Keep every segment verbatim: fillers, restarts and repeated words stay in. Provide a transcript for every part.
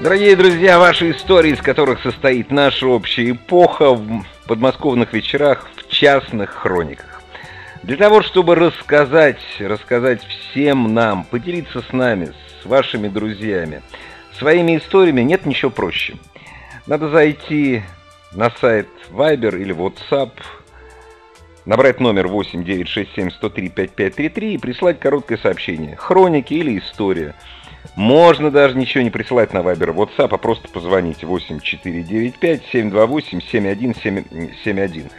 Дорогие друзья, ваши истории, из которых состоит наша общая эпоха, в подмосковных вечерах, в частных хрониках. Для того, чтобы рассказать, рассказать всем нам, поделиться с нами, с вашими друзьями, своими историями, нет ничего проще. Надо зайти на сайт Viber или WhatsApp, набрать номер восемь девятьсот шестьдесят семь сто три пятьдесят пять тридцать три и прислать короткое сообщение «Хроники» или «История». Можно даже ничего не присылать на Viber, WhatsApp, а просто позвонить восемь четыре девять пять семь два восемь семь один семь один.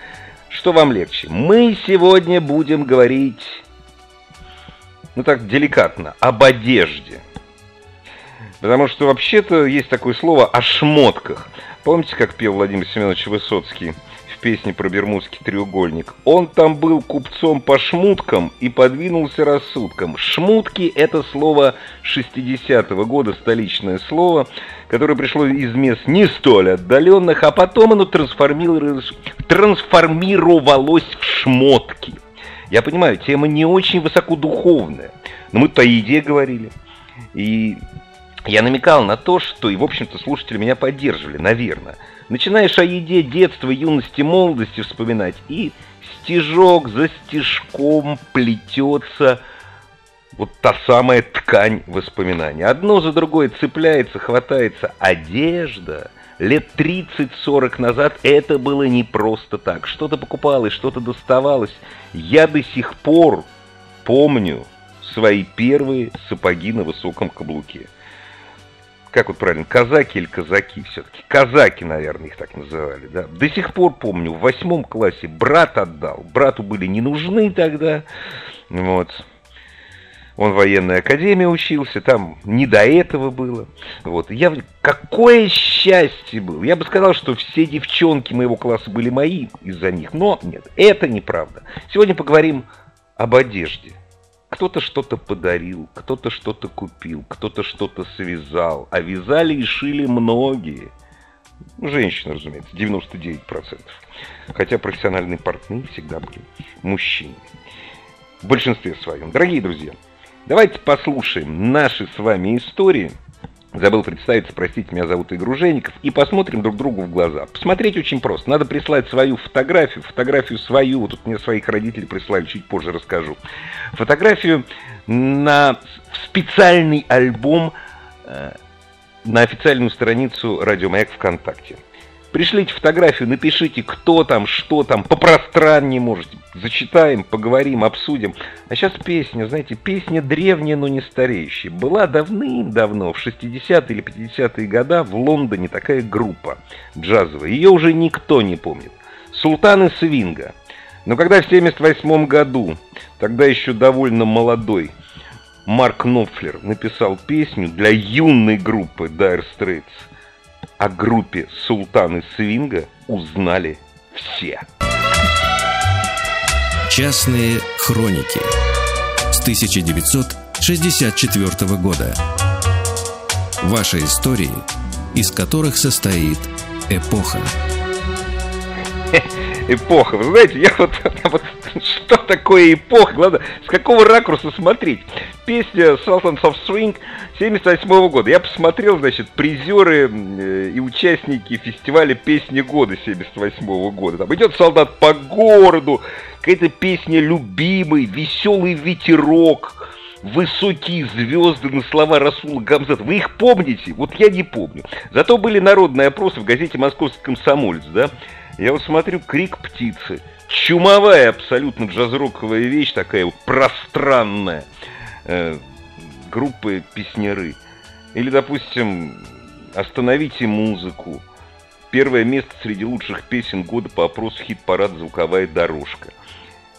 Что вам легче? Мы сегодня будем говорить, ну так деликатно, об одежде. Потому что вообще-то есть такое слово о шмотках. Помните, как пел Владимир Семенович Высоцкий в песне про Бермудский треугольник? Он там был купцом по шмуткам и подвинулся рассудком. Шмутки — это слово шестидесятого года, столичное слово, которое пришло из мест не столь отдаленных, а потом оно трансформировалось, трансформировалось в шмотки. Я понимаю, тема не очень высокодуховная, но мы-то о еде говорили. И я намекал на то, что, и, в общем-то, слушатели меня поддерживали, наверное. Начинаешь о еде детства, юности, молодости вспоминать, и стежок за стежком плетется вот та самая ткань воспоминаний. Одно за другое цепляется, хватается. Одежда лет тридцать-сорок назад это было не просто так. Что-то покупалось, что-то доставалось. Я до сих пор помню свои первые сапоги на высоком каблуке. Как вот правильно, казаки или казаки все-таки? Казаки, наверное, их так называли, да? До сих пор помню, в восьмом классе брат отдал. Брату были не нужны тогда, вот. Он в военной академии учился, там не до этого было. Вот, я... Какое счастье было! Я бы сказал, что все девчонки моего класса были мои из-за них, но нет, это неправда. Сегодня поговорим об одежде. Кто-то что-то подарил, кто-то что-то купил, кто-то что-то связал. А вязали и шили многие. Женщины, разумеется, девяносто девять процентов. Хотя профессиональные портные всегда были мужчины. В большинстве своем. Дорогие друзья, давайте послушаем наши с вами истории. Забыл представиться, простите, меня зовут Игорь Ружейников. И посмотрим друг другу в глаза. Посмотреть очень просто. Надо прислать свою фотографию. Фотографию свою. Вот тут мне своих родителей прислали, чуть позже расскажу. Фотографию на специальный альбом на официальную страницу Радио Маяк ВКонтакте. Пришлите фотографию, напишите, кто там, что там. По пространнее можете. Зачитаем, поговорим, обсудим. А сейчас песня, знаете, песня древняя, но не стареющая. Была давным-давно, в шестидесятые или пятидесятые года в Лондоне такая группа джазовая. Ее уже никто не помнит. Султаны Свинга. Но когда в семьдесят восьмом году, тогда еще довольно молодой, Марк Нопфлер написал песню для юной группы Dire Straits, о группе «Султаны Свинга» узнали все. Частные хроники с тысяча девятьсот шестьдесят четвёртого года. Ваши истории, из которых состоит эпоха. Эпоха. Вы знаете, я вот, вот... Что такое эпоха? Главное, с какого ракурса смотреть? Песня «Soul on the Swing» семьдесят восьмого года. Я посмотрел, значит, призеры и участники фестиваля «Песни года» семьдесят восьмого года. Там идет солдат по городу, какая-то песня любимой, «Веселый ветерок», «Высокие звезды» на слова Расула Гамзатова. Вы их помните? Вот я не помню. Зато были народные опросы в газете «Московский комсомолец», да? Я вот смотрю «Крик птицы». Чумовая абсолютно джаз-роковая вещь, такая вот пространная, э, группы песняры. Или, допустим, «Остановите музыку». Первое место среди лучших песен года по опросу хит-парад «Звуковая дорожка».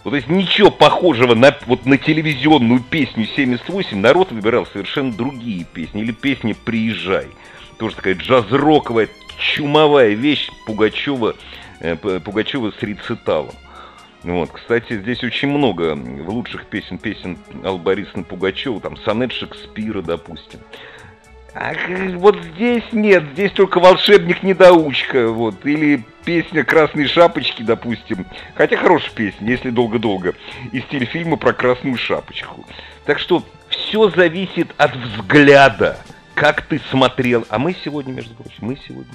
Вот, то есть ничего похожего на, вот, на телевизионную песню семьдесят восемь народ выбирал совершенно другие песни. Или песня «Приезжай». тоже такая джаз-роковая, чумовая вещь Пугачева, Пугачева с рециталом. Вот, кстати, здесь очень много в лучших песен песен Аллы Борисовны Пугачева, там сонет Шекспира, допустим. А вот здесь нет, здесь только «Волшебник недоучка», вот, или песня «Красные шапочки», допустим, хотя хорошая песня, если долго-долго, и стиль фильма про «Красную шапочку». Так что все зависит от взгляда, как ты смотрел. А мы сегодня, между прочим, мы сегодня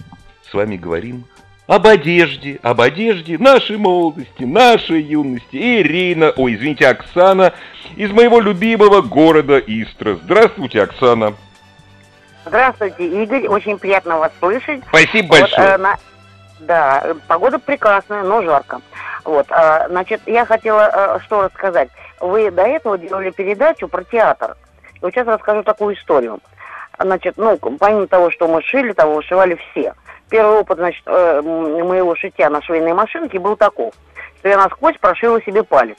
с вами говорим об одежде, об одежде нашей молодости, нашей юности. Ирина, ой, извините, Оксана из моего любимого города Истра. Здравствуйте, Оксана. Здравствуйте, Игорь, очень приятно вас слышать. Спасибо вот, большое. Э, на... Да, погода прекрасная, но жарко. Вот, э, значит, я хотела э, что рассказать. Вы до этого делали передачу про театр. И вот сейчас расскажу такую историю. Значит, ну, помимо того, что мы шили, того вышивали все. Первый опыт, значит, э, моего шитья на швейной машинке был таков, что я насквозь прошила себе палец.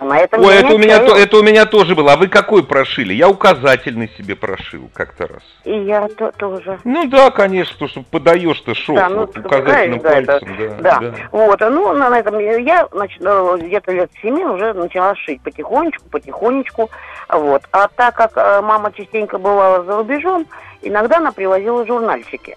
На этом Ой, это у, меня то, это у меня тоже было. А вы какой прошили? Я указательный себе прошил как-то раз. И я то, тоже. Ну да, конечно, потому что подаешь-то шов да, ну, вот, указательным знаешь, пальцем. Да, это, да. да. да. Вот, ну на этом я, значит, где-то лет семи уже начала шить потихонечку, потихонечку. Вот. А так как мама частенько бывала за рубежом, иногда она привозила журнальчики.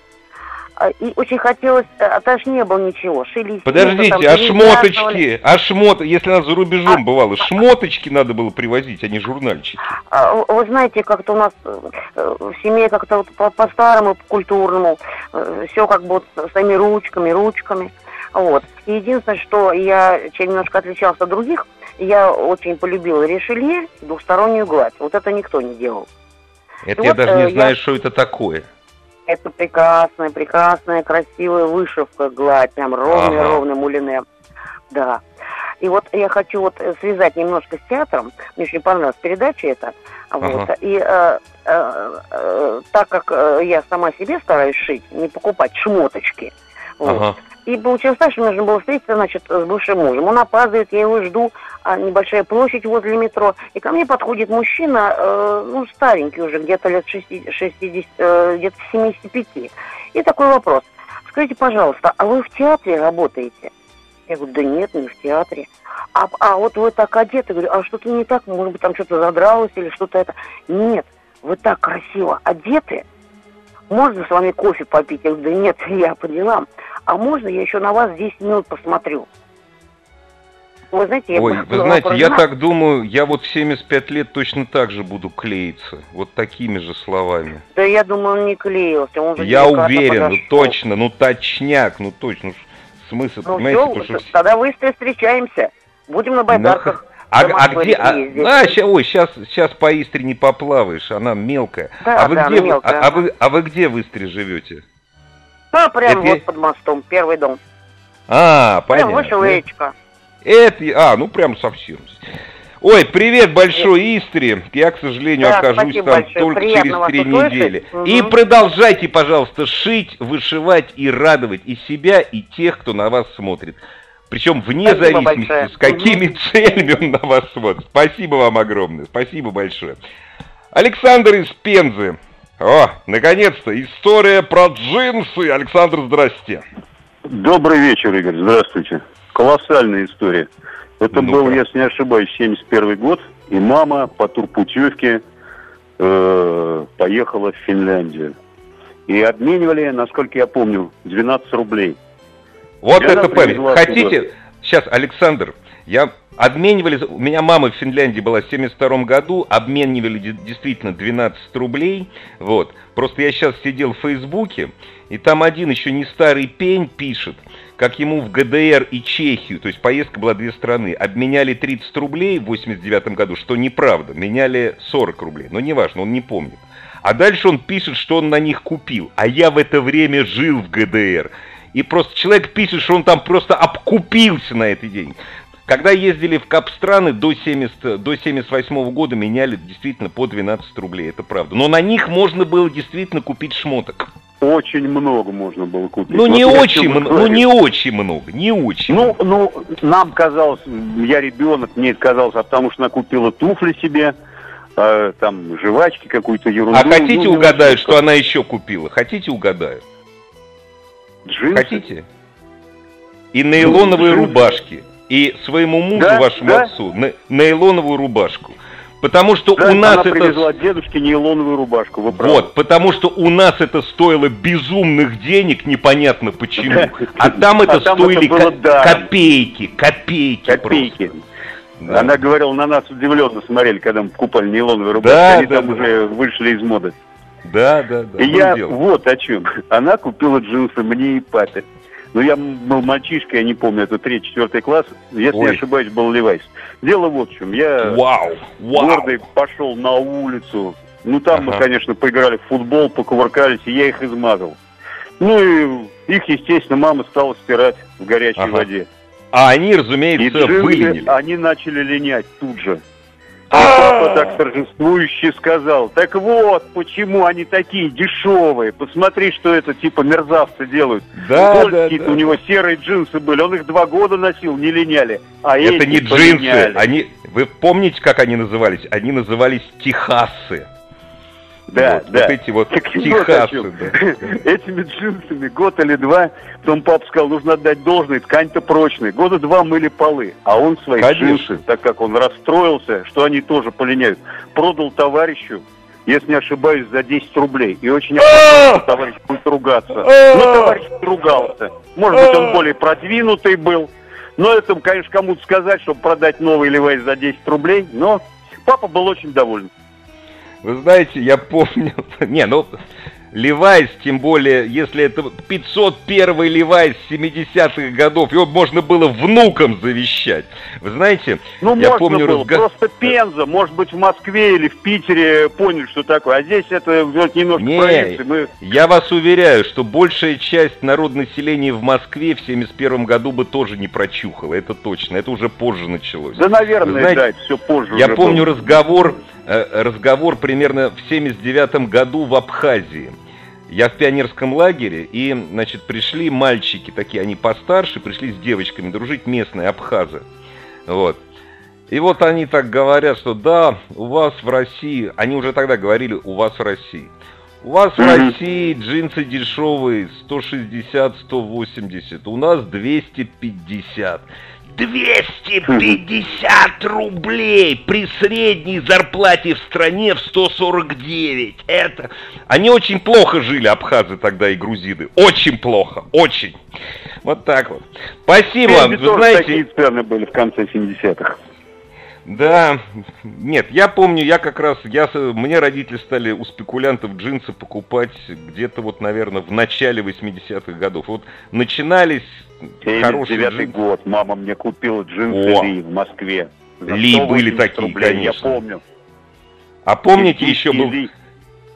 И очень хотелось, а то ж не было ничего, шили. Подождите, там, а шмоточки, а шмот, если она за рубежом а, бывала, шмоточки надо было привозить, а не журнальчики. А, вы знаете, как-то у нас в семье как-то вот по, по старому, по культурному, все как бы вот своими ручками, ручками. Вот. И единственное, что я чем немножко отличалась от других, я очень полюбила решелье, двухстороннюю гладь. Вот это никто не делал. Это и я вот, даже не я... знаю, что это такое. Это прекрасная, прекрасная, красивая вышивка, гладь, прям ровный-ровный ага. мулине. Да. И вот я хочу вот связать немножко с театром. Мне очень понравилась передача эта. Ага. Вот. И э, э, э, так как я сама себе стараюсь шить, не покупать шмоточки. Вот. Ага. И получилось так, что нужно было встретиться, значит, с бывшим мужем. Он опаздывает, я его жду, небольшая площадь возле метро. И ко мне подходит мужчина, э, ну, старенький уже, где-то лет шестидесяти, э, где-то семидесяти пяти. И такой вопрос. Скажите, пожалуйста, а вы в театре работаете? Я говорю, да нет, не в театре. А, а вот вы так одеты, говорю, а что-то не так, может быть, там что-то задралось или что-то это. Нет, вы так красиво одеты. Можно с вами кофе попить? Я говорю, да нет, я по делам. А можно я еще на вас десять минут посмотрю? Вы знаете, я Ой, вы знаете, я так думаю, я вот в семьдесят пять лет точно так же буду клеиться. Вот такими же словами. Да я думаю, он не клеился. Он же я уверен, ну точно, ну точняк, ну точно. Смысл, ну, понимаете? Все, что... Тогда вы встречаемся. Будем на байдарках. А, а где? А, а, ща, ой, сейчас, сейчас по Истре не поплаваешь, она мелкая. Да, а, вы да, где, мелкая. А, а, вы, а вы где в Истре живете? Да, прям вот я... под мостом, первый дом. А, прям понятно. Прям вышел речка. Это, а, ну прям совсем. Ой, привет большой Истре. Я, к сожалению, да, окажусь там большое. Только приятного через три недели. Угу. И продолжайте, пожалуйста, шить, вышивать и радовать и себя, и тех, кто на вас смотрит. Причем вне спасибо зависимости, большое. С какими целями он на вас смотрит. Спасибо вам огромное, спасибо большое. Александр из Пензы. О, наконец-то, история про джинсы. Александр, здрасте. Добрый вечер, Игорь, здравствуйте. Колоссальная история. Это ну-ка. Был, если не ошибаюсь, семьдесят первый год, и мама по турпутевке э, поехала в Финляндию. И обменивали, насколько я помню, двенадцать рублей. Вот я это память. Хотите? Сюда. Сейчас, Александр, я обменивали... У меня мама в Финляндии была в семьдесят втором году, обменивали действительно двенадцать рублей. Вот. Просто я сейчас сидел в Фейсбуке, и там один еще не старый пень пишет, как ему в ГДР и Чехию, то есть поездка была две страны, обменяли тридцать рублей в восемьдесят девятом году, что неправда, меняли сорок рублей, но неважно, он не помнит. А дальше он пишет, что он на них купил, а я в это время жил в ГДР. И просто человек пишет, что он там просто обкупился на эти деньги. Когда ездили в капстраны до, семидесятого, до семьдесят восьмого года, меняли действительно по двенадцать рублей, это правда. Но на них можно было действительно купить шмоток. Очень много можно было купить. Ну, вот не, очень м- ну не очень много, не очень ну, много. Ну, нам казалось, я ребенок, мне это казалось, потому что она купила туфли себе, а, там жвачки какую-то ерунду. А хотите ну, угадаю, что она еще купила? Хотите угадаю? Джинсы? Хотите? И нейлоновые Джинсы. рубашки. И своему мужу, да? вашему да? отцу, не- нейлоновую рубашку. Потому что да, у нас она это... привезла дедушке нейлоновую рубашку. Вот, потому что у нас это стоило безумных денег, непонятно почему. А там это а там стоили это было, ко- да. копейки, копейки, копейки. Просто. Да. Она говорила, на нас удивленно смотрели, когда мы покупали нейлоновые рубашки, да, они да, там да. уже вышли из моды. Да, да, да. И я дело. вот о чем. Она купила джинсы мне и папе. Ну, я был мальчишкой, я не помню, это третий-четвертый класс. Если Ой. не ошибаюсь, был Левайс. Дело вот в чем. Я Вау. Вау. гордый пошел на улицу. Ну, там ага. мы, конечно, поиграли в футбол, покувыркались, и я их измазал. Ну, и их, естественно, мама стала стирать в горячей ага. воде. А они, разумеется, и джинсы, вылинили. Они начали линять тут же. А папа так торжествующе сказал: так вот, почему они такие дешевые. Посмотри, что это типа мерзавцы делают. Да, Тольский, да, да. У него серые джинсы были, он их два года носил, не линяли. А это не джинсы, полиняли. Они, вы помните, как они назывались? Они назывались техасы. Да, вот, да. Вот эти вот так техасы. Вот да. Этими джинсами год или два, потом папа сказал, нужно отдать должное, ткань-то прочная. Года два мыли полы, а он свои джинсы, так как он расстроился, что они тоже полиняют, продал товарищу, если не ошибаюсь, за десять рублей. И очень опасно, что товарищ будет ругаться. Но товарищ ругался. Может быть, он более продвинутый был. Но это, конечно, кому-то сказать, чтобы продать новый Levi's за десять рублей. Но папа был очень доволен. Вы знаете, я помню... Не, ну, Левайс, тем более, если это пятьсот первый Левайс семидесятых годов, его можно было внукам завещать. Вы знаете, ну, я помню... Ну, разго... просто Пенза, может быть, в Москве или в Питере поняли, что такое. А здесь это вот, немножко не, провинции. Мы... Я вас уверяю, что большая часть народонаселения в Москве в семьдесят первом году бы тоже не прочухала. Это точно, это уже позже началось. Да, наверное, знаете, да, это все позже. Я помню было. разговор... разговор примерно в семьдесят девятом году в Абхазии. Я в пионерском лагере, и, значит, пришли мальчики такие, они постарше, пришли с девочками дружить, местные абхазы. Вот. И вот они так говорят, что да, у вас в России, они уже тогда говорили, у вас в России. У вас в России джинсы дешевые, сто шестьдесят - сто восемьдесят, у нас двести пятьдесят. двести пятьдесят рублей при средней зарплате в стране в сто сорок девять. Это... Они очень плохо жили, абхазы тогда и грузины. Очень плохо, очень. Вот так вот. Спасибо. Вы знаете, такие цены были в конце семидесятых. Да, нет, я помню, я как раз, я, мне родители стали у спекулянтов джинсы покупать где-то вот, наверное, в начале восьмидесятых годов. Вот начинались хорошие джинсы. девятый год, мама мне купила джинсы О, Ли в Москве. Ли были такие, рублей, конечно. Я помню. А помните, и, еще и, был и,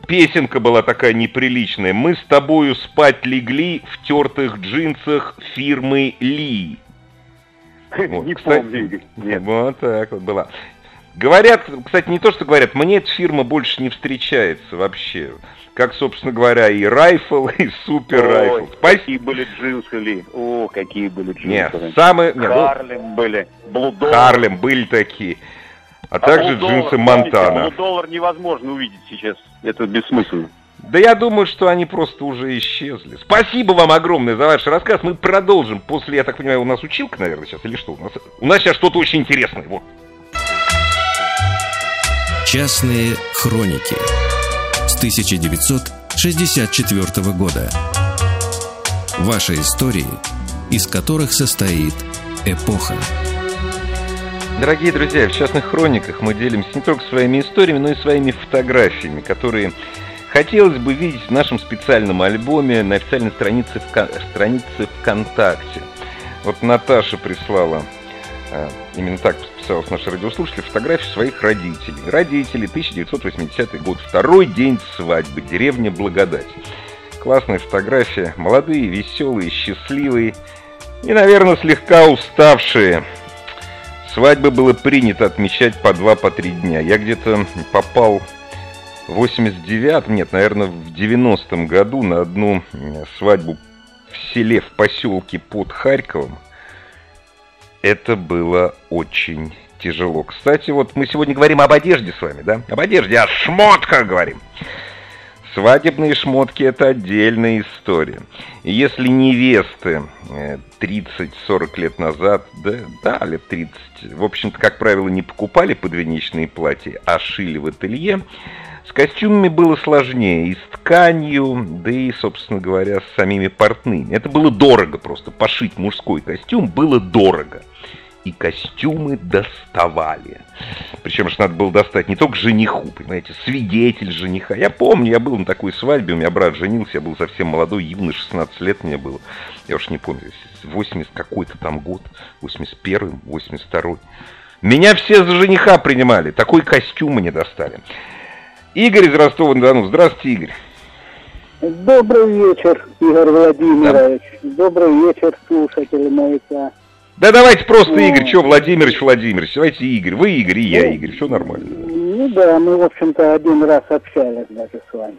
песенка была такая неприличная. Мы с тобою спать легли в тертых джинсах фирмы Ли. Вот, не кстати, помню. Нет. Вот так вот была. Говорят, кстати, не то, что говорят, мне эта фирма больше не встречается вообще. Как, собственно говоря, и Райфл, и Супер Райфл. Спасибо. Какие были джинсы Ли. О, какие были джинсы. Нет, самые... Харлем были. Блу Доллар. Харлем были такие. А, а также джинсы Монтана. Блу Доллар невозможно увидеть сейчас. Это бессмысленно. Да я думаю, что они просто уже исчезли. Спасибо вам огромное за ваш рассказ. Мы продолжим после, я так понимаю, у нас училка, наверное, сейчас, или что? У нас, у нас сейчас что-то очень интересное. Вот. Частные хроники с тысяча девятьсот шестьдесят четвёртого года. Ваши истории, из которых состоит эпоха. Дорогие друзья, в «Частных хрониках» мы делимся не только своими историями, но и своими фотографиями, которые... хотелось бы видеть в нашем специальном альбоме на официальной странице, в, странице ВКонтакте. Вот Наташа прислала, именно так подписалась наша радиослушатель, фотографию своих родителей. Родители, тысяча девятьсот восьмидесятый год, второй день свадьбы, деревня Благодать. Классная фотография, молодые, веселые, счастливые и, наверное, слегка уставшие. Свадьбы было принято отмечать по два, по три дня. Я где-то попал... в восемьдесят девятом, нет, наверное, в девяностом году на одну свадьбу в селе, в поселке под Харьковом. Это было очень тяжело. Кстати, вот мы сегодня говорим об одежде с вами, да? Об одежде, о шмотках говорим. Свадебные шмотки – это отдельная история. И если невесты тридцать-сорок лет назад, да, да, лет тридцать, в общем-то, как правило, не покупали подвенечные платья, а шили в ателье, с костюмами было сложнее, и с тканью, да и, собственно говоря, с самими портными. Это было дорого просто, пошить мужской костюм было дорого. И костюмы доставали. Причем же надо было достать не только жениху, понимаете, свидетель жениха. Я помню, я был на такой свадьбе, у меня брат женился, я был совсем молодой, явно шестнадцать лет мне было. Я уж не помню, восьмидесятый какой-то там год, восемьдесят первый, восемьдесят второй. Меня все за жениха принимали, такой костюм мне достали. Игорь из Ростова-на-Дону. Здравствуйте, Игорь. Добрый вечер, Игорь Владимирович. Да. Добрый вечер, слушатели моего. Да давайте просто ну, Игорь, что Владимирович, Владимирович, давайте Игорь, вы Игорь и я ну, Игорь, все нормально. Ну да, мы в общем-то один раз общались даже с вами.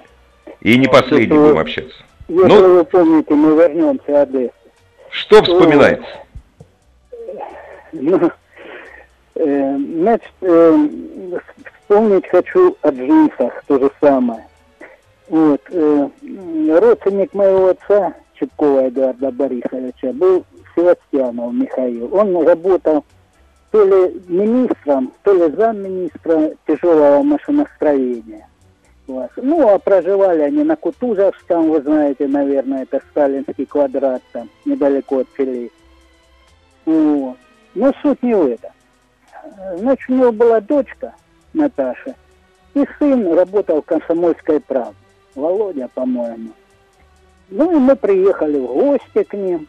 И не последний если будем вы, общаться. Если ну, вы помните, мы вернемся Одессе. Что вспоминается? Ну, э, значит, э, вспомнить хочу о джинсах, то же самое. Вот, э, родственник моего отца, Чепкова Эдуарда Борисовича, был Севастьянов Михаил. Он работал то ли министром, то ли замминистра тяжелого машиностроения. Вот. Ну, а проживали они на Кутузовском, вы знаете, наверное, это Сталинский квадрат, там, недалеко от Филей. Вот. Но суть не в этом. Значит, у него была дочка Наташа, и сын работал в «Комсомольской правде». Володя, по-моему. Ну, и мы приехали в гости к ним.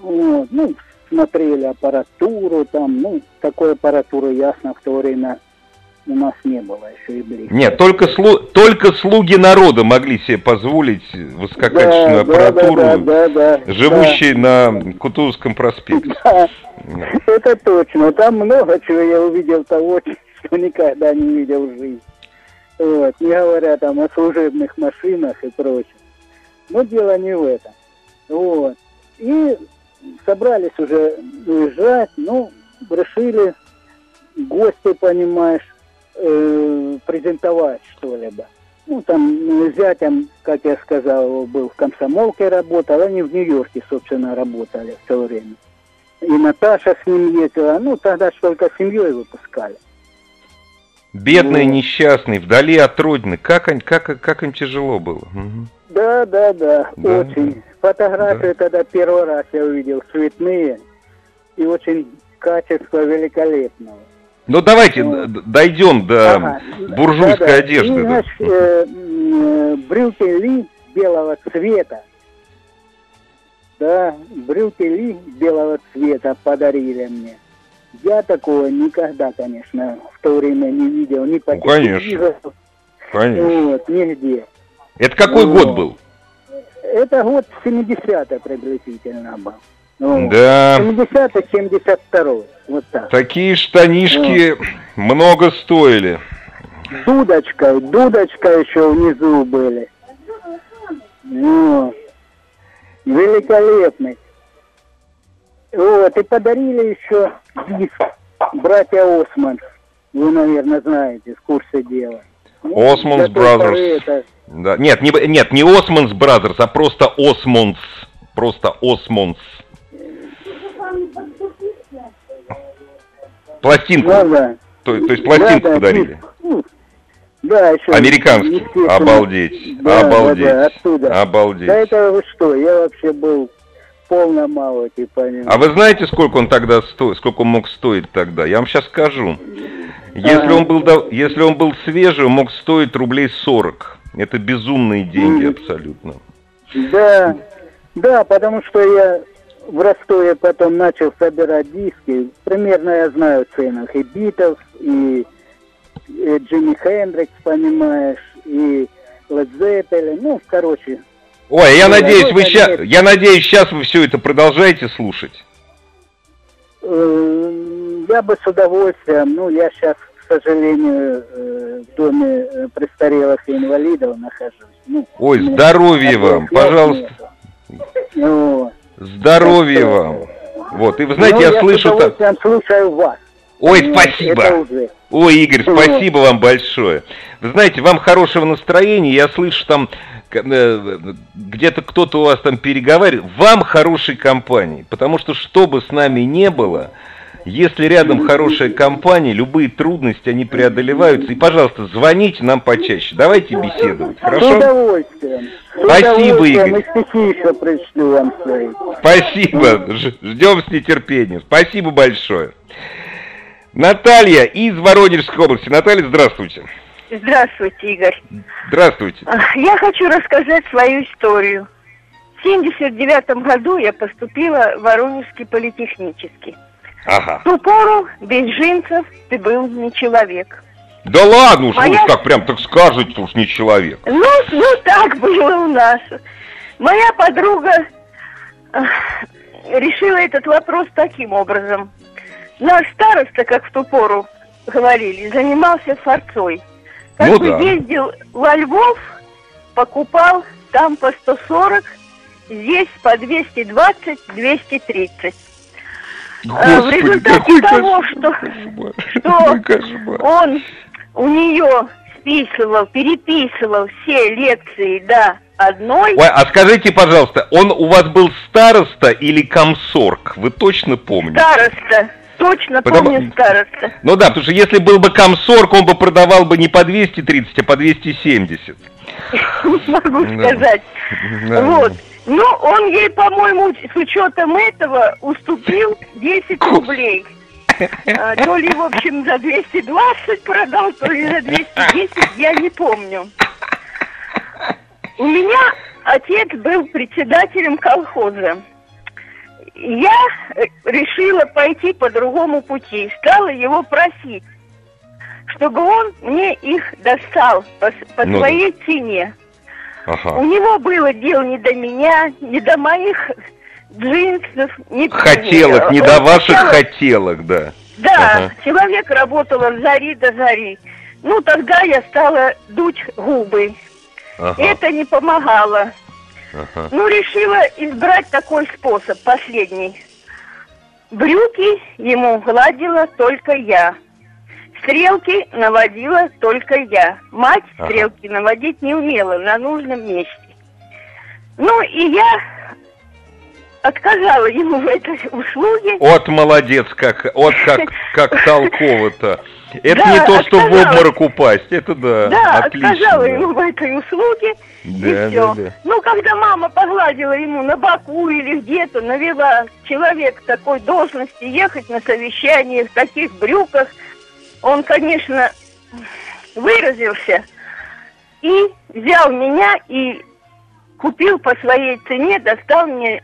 Вот, ну, смотрели аппаратуру там, ну, такой аппаратуры, ясно, в то время у нас не было еще и близко. Нет, только, слу... только слуги народа могли себе позволить высококачественную да, аппаратуру, да, да, да, да, живущей да. на Кутузовском проспекте. Да. Это точно, там много чего я увидел того, что никогда не видел в жизни. Вот, не говоря там о служебных машинах и прочем. Но дело не в этом. Вот. И собрались уже уезжать, ну, решили гости, понимаешь, э, презентовать что-либо. Ну, там, зятем, как я сказал, был в комсомолке работал, они в Нью-Йорке, собственно, работали в то время. И Наташа с ним ездила, ну, тогда только семьей выпускали. Бедные, ну, несчастные, вдали от родины, как, они, как, как им тяжело было. Угу. Да, да, да, да, очень. Да. Фотографии, да. Тогда первый раз я увидел, цветные, и очень качество великолепного. Ну, давайте вот. Дойдем до ага. буржуйской да, да. одежды. И, да. Значит, э, э, брюки ли белого цвета, да, брюки ли белого цвета подарили мне. Я такого никогда, конечно, в то время не видел, ни по телевизору, ну, конечно. Конечно. Вот, нигде. Это какой ну, год был? Это год семидесятый приблизительно был. Ну, да. семидесятый, семьдесят второй. Вот так. Такие штанишки вот. Много стоили. Дудочка, дудочка еще внизу были. Вот. Великолепный. Вот, и подарили еще диск «Братья Осмондс». Вы, наверное, знаете, в курсе дела. Осмондс Бразерс. Да. Нет, не, нет, не Осмондс Бразерс, а просто Осмондс. Просто Осмондс. Пластинку. Да, да. То, то есть пластинку да, подарили. Да, да, еще. Американский. Обалдеть. Да, обалдеть. Да, да, оттуда. Обалдеть. Да это что, я вообще был полно мало, типа. А вы знаете, сколько он тогда стоил, сколько он мог стоить тогда? Я вам сейчас скажу. Если он был, если он был свежий, он мог стоить рублей сорок. Это безумные деньги абсолютно. Да, да, потому что я в Ростове потом начал собирать диски. Примерно я знаю ценах и Битлз, и, и Джимми Хендрикс, понимаешь, и Лед Зеппелин, ну, короче. Ой, я надеюсь, вы ща... я надеюсь, сейчас вы все это продолжаете слушать. Я бы с удовольствием, ну, я сейчас, к сожалению, в доме престарелых и инвалидов нахожусь. Ну, ой, здоровья вам, пожалуйста. Здоровья вам. Вот, и вы знаете, я слышу... Я с удовольствием слушаю вас. Ой, нет, спасибо. Ой, Игорь, спасибо вам большое. Вы знаете, вам хорошего настроения. Я слышу, там где-то кто-то у вас там переговаривает. Вам хорошей компании. Потому что что бы с нами ни было, если рядом хорошая компания, любые трудности, они преодолеваются. И, пожалуйста, звоните нам почаще. Давайте беседовать, хорошо? С удовольствием. Спасибо, Игорь. Спасибо. Ждем с нетерпением. Спасибо большое. Наталья из Воронежской области. Наталья, здравствуйте. Здравствуйте, Игорь. Здравствуйте. Я хочу рассказать свою историю. В семьдесят девятом году я поступила в Воронежский политехнический. Ага. В ту пору без джинсов ты был не человек. Да ладно уж, Моя... ну уж так прям так скажете, уж не человек. Ну, ну так было у нас. Моя подруга э, решила этот вопрос таким образом. Наш староста, как в ту пору говорили, занимался форцой. Как ну бы да. Ездил во Львов, покупал там по сто сорок, здесь по двести двадцать - двести тридцать. Господи, в результате того, что, что он у нее списывал, переписывал все лекции до одной... Ой, а скажите, пожалуйста, он у вас был староста или комсорг? Вы точно помните? Староста. Точно потому... помню староста. Ну да, потому что если был бы комсорг, он бы продавал бы не по двести тридцать, а по двести семьдесят. Не могу сказать. Вот. Ну, он ей, по-моему, с учетом этого уступил десять рублей. То ли, в общем, за двести двадцать продал, то ли за двести десять, я не помню. У меня отец был председателем колхоза. Я решила пойти по другому пути и стала его просить, чтобы он мне их достал по, по ну, своей да. цене. Ага. У него было дело не до меня, не до моих джинсов, не хотелок, не до ваших хотелок, хотелок да. Да, ага. Человек работал от зари до зари. Ну, тогда я стала дуть губы. Ага. Это не помогало. Ага. Ну, решила избрать такой способ, последний. Брюки ему гладила только я. Стрелки наводила только я. Мать ага. стрелки наводить не умела на нужном месте. Ну, и я отказала ему в этой услуге. От молодец, как, от как, как толково-то. Это да, не то, что в обморок упасть, это да, да отлично. Отказала ему в этой услуге, да, и все. Да, да. Ну, когда мама погладила ему на боку или где-то, навела человек такой должности ехать на совещание в таких брюках, он, конечно, выразился и взял меня и купил по своей цене, достал мне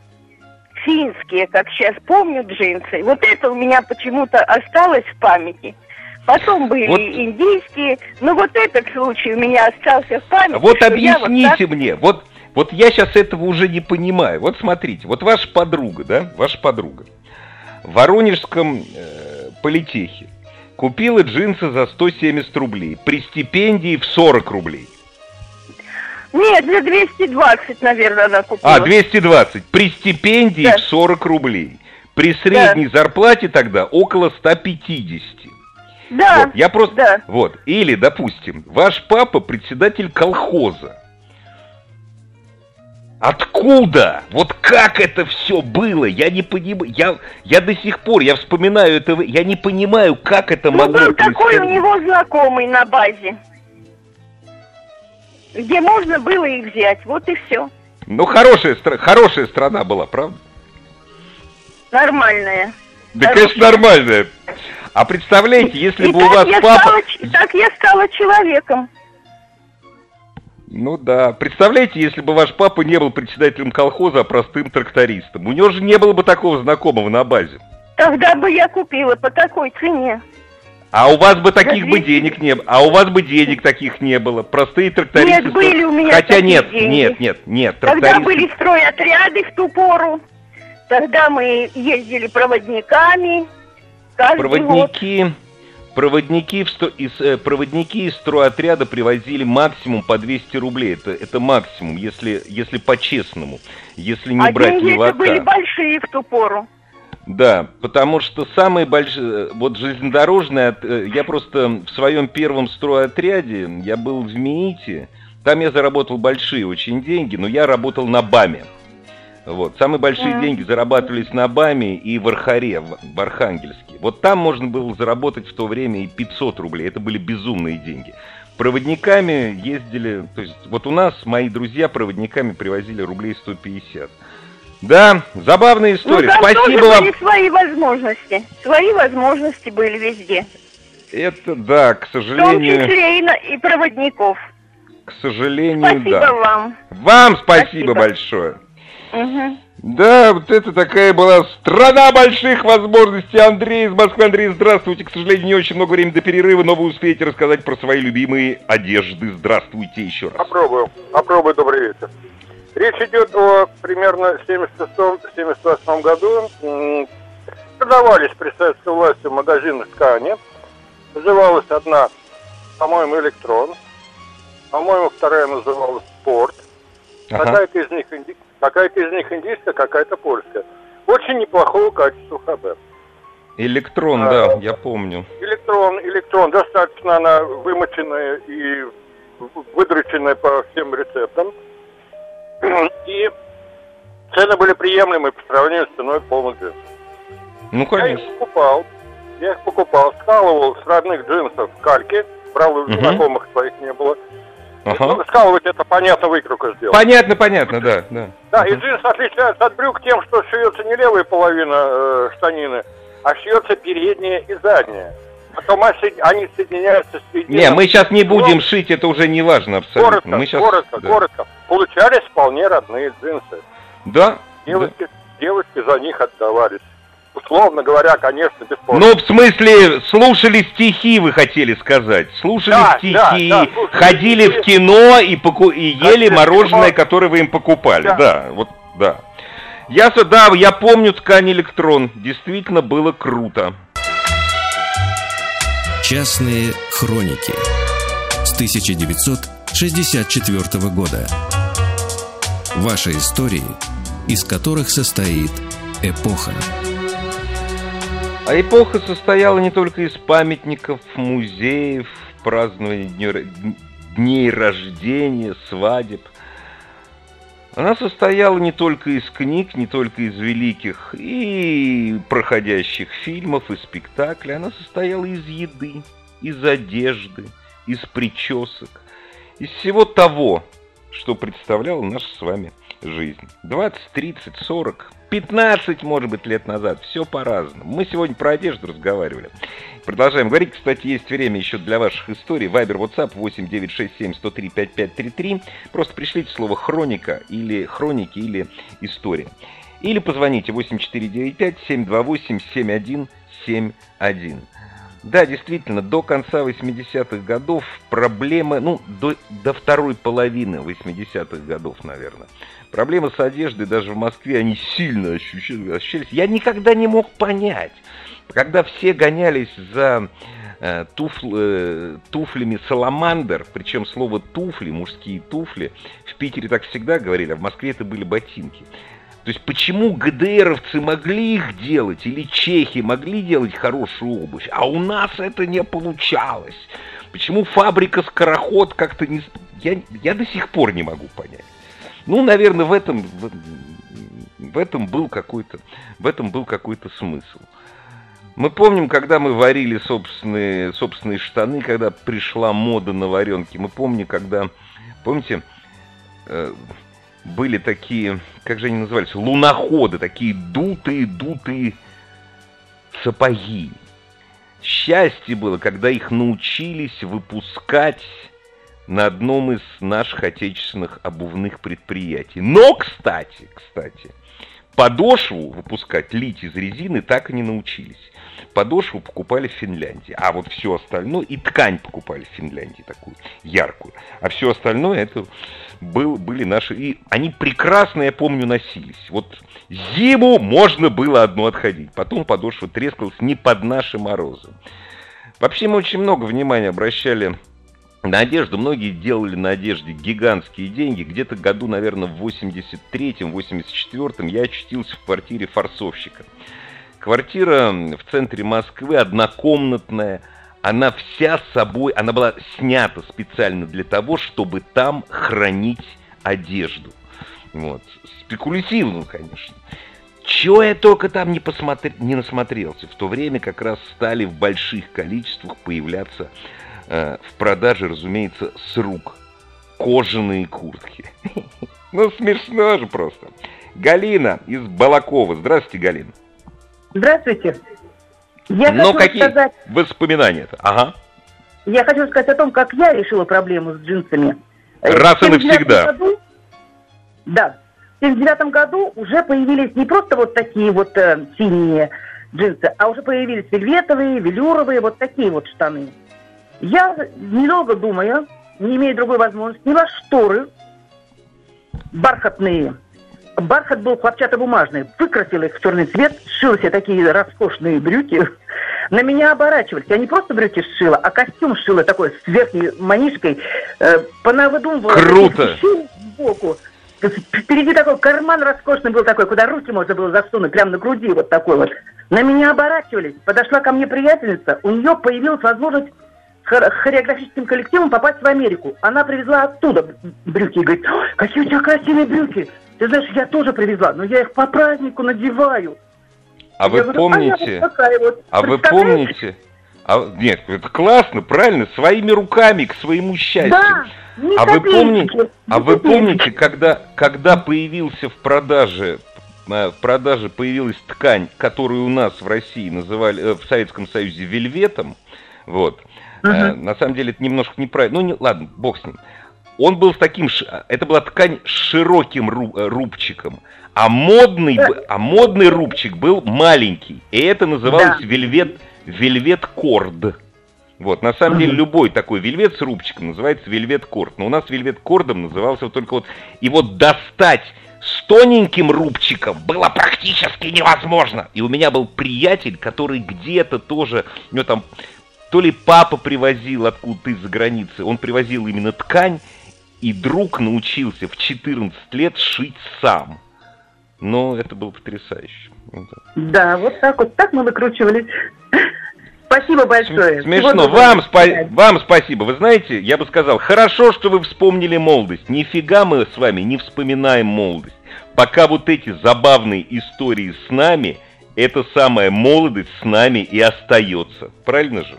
финские, как сейчас помню, джинсы. Вот это у меня почему-то осталось в памяти. Потом были вот, индийские, но вот этот случай у меня остался в памяти. Вот объясните вот так... мне, вот, вот я сейчас этого уже не понимаю. Вот смотрите, вот ваша подруга, да, ваша подруга в Воронежском э, политехе купила джинсы за сто семьдесят рублей, при стипендии в сорок рублей. Нет, за двести двадцать, наверное, она купила. А, двести двадцать, при стипендии да. в сорок рублей. При средней да. зарплате тогда около сто пятьдесят. Да, вот, я просто, да. Вот, или, допустим, ваш папа председатель колхоза. Откуда? Вот как это все было? Я не понимаю, я, я до сих пор, я вспоминаю это, я не понимаю, как это ну, могло быть. Ну, был такой у него знакомый на базе, где можно было их взять, вот и все. Ну, хорошая, хорошая страна была, правда? Нормальная. Да, хорошая. Конечно, нормальная. А представляете, если и бы у вас я папа... Стала, и так я стала человеком. Ну да. Представляете, если бы ваш папа не был председателем колхоза, а простым трактористом. У него же не было бы такого знакомого на базе. Тогда бы я купила по такой цене. А у вас бы таких бы денег не было. А у вас бы денег таких не было. Простые трактористы... Нет, были у меня хотя такие нет, деньги. Нет, нет, нет. Трактористы... Тогда были стройотряды в ту пору. Тогда мы ездили проводниками. Каждый проводники, год. проводники, в сто, из, э, проводники из стройотряда привозили максимум по двести рублей. Это, это максимум, если, если по-честному, если не а брать левака. А деньги были большие в ту пору. Да, потому что самые большие, вот железнодорожные, я просто в своем первом стройотряде, я был в Мините, там я заработал большие очень деньги, но я работал на БАМе. Вот, самые большие деньги зарабатывались на БАМе и в Архаре, в Архангельске. Вот там можно было заработать в то время и пятьсот рублей, это были безумные деньги. Проводниками ездили, то есть вот у нас мои друзья проводниками привозили рублей сто пятьдесят. Да, забавная история. Ну, спасибо вам. Были свои возможности. Свои возможности были везде. Это да, к сожалению. В том числе и, и проводников. К сожалению, спасибо, да. Спасибо вам. Вам спасибо, спасибо. большое. Угу. Да, вот это такая была страна больших возможностей. Андрей из Москвы. Андрей, здравствуйте. К сожалению, не очень много времени до перерыва, но вы успеете рассказать про свои любимые одежды. Здравствуйте еще раз. Попробую. Попробую. Добрый вечер. Речь идет о примерно семьдесят шестом - семьдесят восьмом году. Продавались при советской власти в магазинах ткани. Называлась одна, по-моему, «Электрон». По-моему, вторая называлась «Спорт». Ага. Какая-то из них инди... какая-то из них индийская, какая-то польская. Очень неплохого качества ХБ. «Электрон», а, да, я помню. «Электрон», «Электрон». Достаточно она вымоченная и выдраченная по всем рецептам. И цены были приемлемы по сравнению с ценой полных джинсов. Ну, конечно. Я их покупал, я их покупал, скалывал с родных джинсов кальки, правда, угу. знакомых своих не было. Ага. Скалывать это, понятно, выкройка сделать. Понятно, понятно, да. Да, да угу. И джинсы отличаются от брюк тем, что шьется не левая половина э, штанины, а шьется передняя и задняя. Потом они соединяются с единым... Не, мы сейчас не будем шить, это уже не важно абсолютно. Коротко, мы сейчас... коротко, да. коротко. Получались вполне родные джинсы. Да. Девочки, да. девочки за них отдавались. Условно говоря, конечно, бесспорно. Ну, в смысле, слушали стихи, вы хотели сказать. Слушали да, стихи, да, да, слушали ходили стихи. В кино и, поку... и ели а мороженое, кино... которое вы им покупали. Да, да вот, да. Я, да, я помню ткань «Электрон». Действительно было круто. Частные хроники с тысяча девятьсот шестьдесят четвёртого года. Ваши истории, из которых состоит эпоха. А эпоха состояла не только из памятников, музеев, празднований дней, дней рождения, свадеб. Она состояла не только из книг, не только из великих и проходящих фильмов, и спектаклей. Она состояла из еды, из одежды, из причесок, из всего того, что представляла наша с вами жизнь. двадцать, тридцать, сорок, пятнадцать, может быть, лет назад. Все по-разному. Мы сегодня про одежду разговаривали. Продолжаем говорить. Кстати, есть время еще для ваших историй. Вайбер, WhatsApp восемь девятьсот шестьдесят семь сто три пятьдесят пять тридцать три. Просто пришлите слово «хроника» или «хроники» или «история». Или позвоните восемь четыре девять пять семь два восемь семь один семь один. Да, действительно, до конца восьмидесятых годов проблемы, ну, до, до второй половины восьмидесятых годов, наверное, проблемы с одеждой даже в Москве, они сильно ощущались. Я никогда не мог понять, когда все гонялись за э, туфл, э, туфлями «Саламандр», причем слово «туфли», мужские туфли, в Питере так всегда говорили, а в Москве это были ботинки. То есть почему ГДРовцы могли их делать, или чехи могли делать хорошую обувь, а у нас это не получалось? Почему фабрика «Скороход» как-то не... Я, я до сих пор не могу понять. Ну, наверное, в этом, в, в этом был какой-то, в этом был какой-то смысл. Мы помним, когда мы варили собственные, собственные штаны, когда пришла мода на варенки. Мы помним, когда... Помните... Э, были такие, как же они назывались, луноходы, такие дутые-дутые сапоги. Счастье было, когда их научились выпускать на одном из наших отечественных обувных предприятий. Но, кстати, кстати, подошву выпускать, лить из резины, так и не научились. Подошву покупали в Финляндии, а вот все остальное, и ткань покупали в Финляндии, такую яркую. А все остальное, это был, были наши, и они прекрасно, я помню, носились. Вот зиму можно было одну отходить, потом подошва трескалась не под наши морозы. Вообще мы очень много внимания обращали на одежду. Многие делали на одежде гигантские деньги. Где-то году, наверное, в восемьдесят третьем, восемьдесят четвёртом я очутился в квартире форсовщика. Квартира в центре Москвы, однокомнатная, она вся с собой, она была снята специально для того, чтобы там хранить одежду. Вот. Спекулятивно, конечно. Чего я только там не, посмотр... не насмотрелся. В то время как раз стали в больших количествах появляться э, в продаже, разумеется, с рук кожаные куртки. Ну, смешно же просто. Галина из Балакова. Здравствуйте, Галина. Здравствуйте. Я Но хочу какие сказать... воспоминания-то? Ага. Я хочу сказать о том, как я решила проблему с джинсами. Раз и навсегда. Году... Да. В девяносто девятом году уже появились не просто вот такие вот э, синие джинсы, а уже появились вельветовые, велюровые, вот такие вот штаны. Я, недолго думая, не имея другой возможности, сняла шторы бархатные. Бархат был хлопчатобумажный. Выкрасила их в черный цвет, сшила себе такие роскошные брюки. На меня оборачивались. Я не просто брюки сшила, а костюм сшила такой с верхней манишкой. Э, понавыдумывала. Круто! Сбоку. Впереди такой карман роскошный был такой, куда руки можно было засунуть, прямо на груди вот такой вот. На меня оборачивались. Подошла ко мне приятельница. У нее появилась возможность хореографическим коллективом попасть в Америку. Она привезла оттуда брюки и говорит: какие у тебя красивые брюки. Ты знаешь, я тоже привезла, но я их по празднику надеваю. А я вы говорю, помните? А, вот вот. а вы помните? А, нет, это классно, правильно, своими руками к своему счастью. Да, не а, копейки, вы помните, не а вы помните, когда, когда появился в продаже, в продаже появилась ткань, которую у нас в России называли, в Советском Союзе, вельветом, вот. Угу. А, на самом деле это немножко неправильно, ну не, ладно, бог с ним. Он был с таким, это была ткань с широким рубчиком, а модный, а модный рубчик был маленький, и это называлось да. вельвет, вельвет-корд. Вот, на самом деле любой такой вельвет с рубчиком называется вельвет-корд, но у нас вельвет-кордом назывался только вот, и вот достать с тоненьким рубчиком было практически невозможно. И у меня был приятель, который где-то тоже, ну там, то ли папа привозил откуда-то из-за границы, он привозил именно ткань. И друг научился в четырнадцать лет шить сам. Но это было потрясающе. Да, вот так вот. Так мы выкручивались. Спасибо большое. Смешно. Вам, спа- вам спасибо. Вы знаете, я бы сказал, хорошо, что вы вспомнили молодость. Нифига мы с вами не вспоминаем молодость. Пока вот эти забавные истории с нами, эта самая молодость с нами и остается. Правильно же?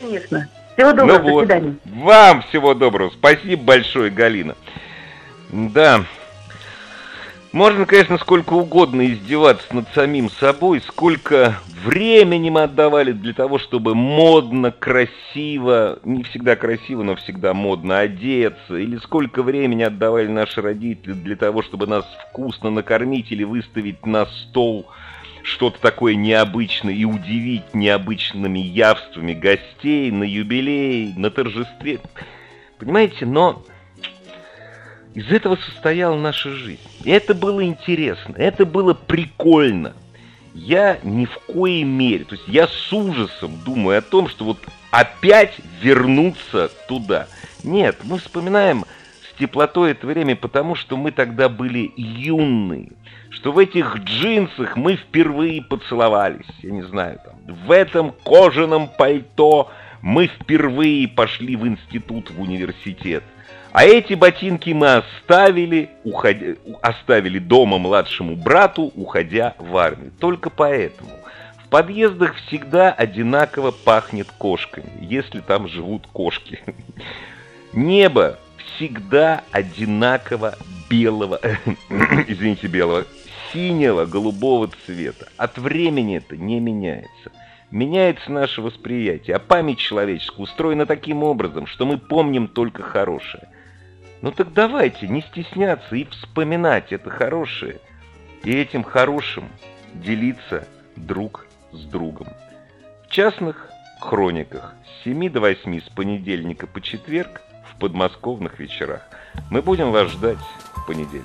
Конечно. Всего доброго, ну до вот. Свидания. Вам всего доброго. Спасибо большое, Галина. Да. Можно, конечно, сколько угодно издеваться над самим собой, сколько времени мы отдавали для того, чтобы модно, красиво, не всегда красиво, но всегда модно одеться, или сколько времени отдавали наши родители для того, чтобы нас вкусно накормить или выставить на стол что-то такое необычное и удивить необычными явствами гостей на юбилей, на торжестве. Понимаете, но из этого состояла наша жизнь. И это было интересно, это было прикольно. Я ни в коей мере, то есть я с ужасом думаю о том, что вот опять вернуться туда. Нет, мы вспоминаем с теплотой это время, потому что мы тогда были юные. Что в этих джинсах мы впервые поцеловались, я не знаю, там, в этом кожаном пальто мы впервые пошли в институт, в университет. А эти ботинки мы оставили, уходя, оставили дома младшему брату, уходя в армию. Только поэтому в подъездах всегда одинаково пахнет кошками, если там живут кошки. Небо всегда одинаково белого, извините, белого, синего, голубого цвета. От времени это не меняется. Меняется наше восприятие, а память человеческая устроена таким образом, что мы помним только хорошее. Ну так давайте не стесняться и вспоминать это хорошее, и этим хорошим делиться друг с другом. В частных хрониках с семи до восьми с понедельника по четверг в подмосковных вечерах. Мы будем вас ждать в понедельник.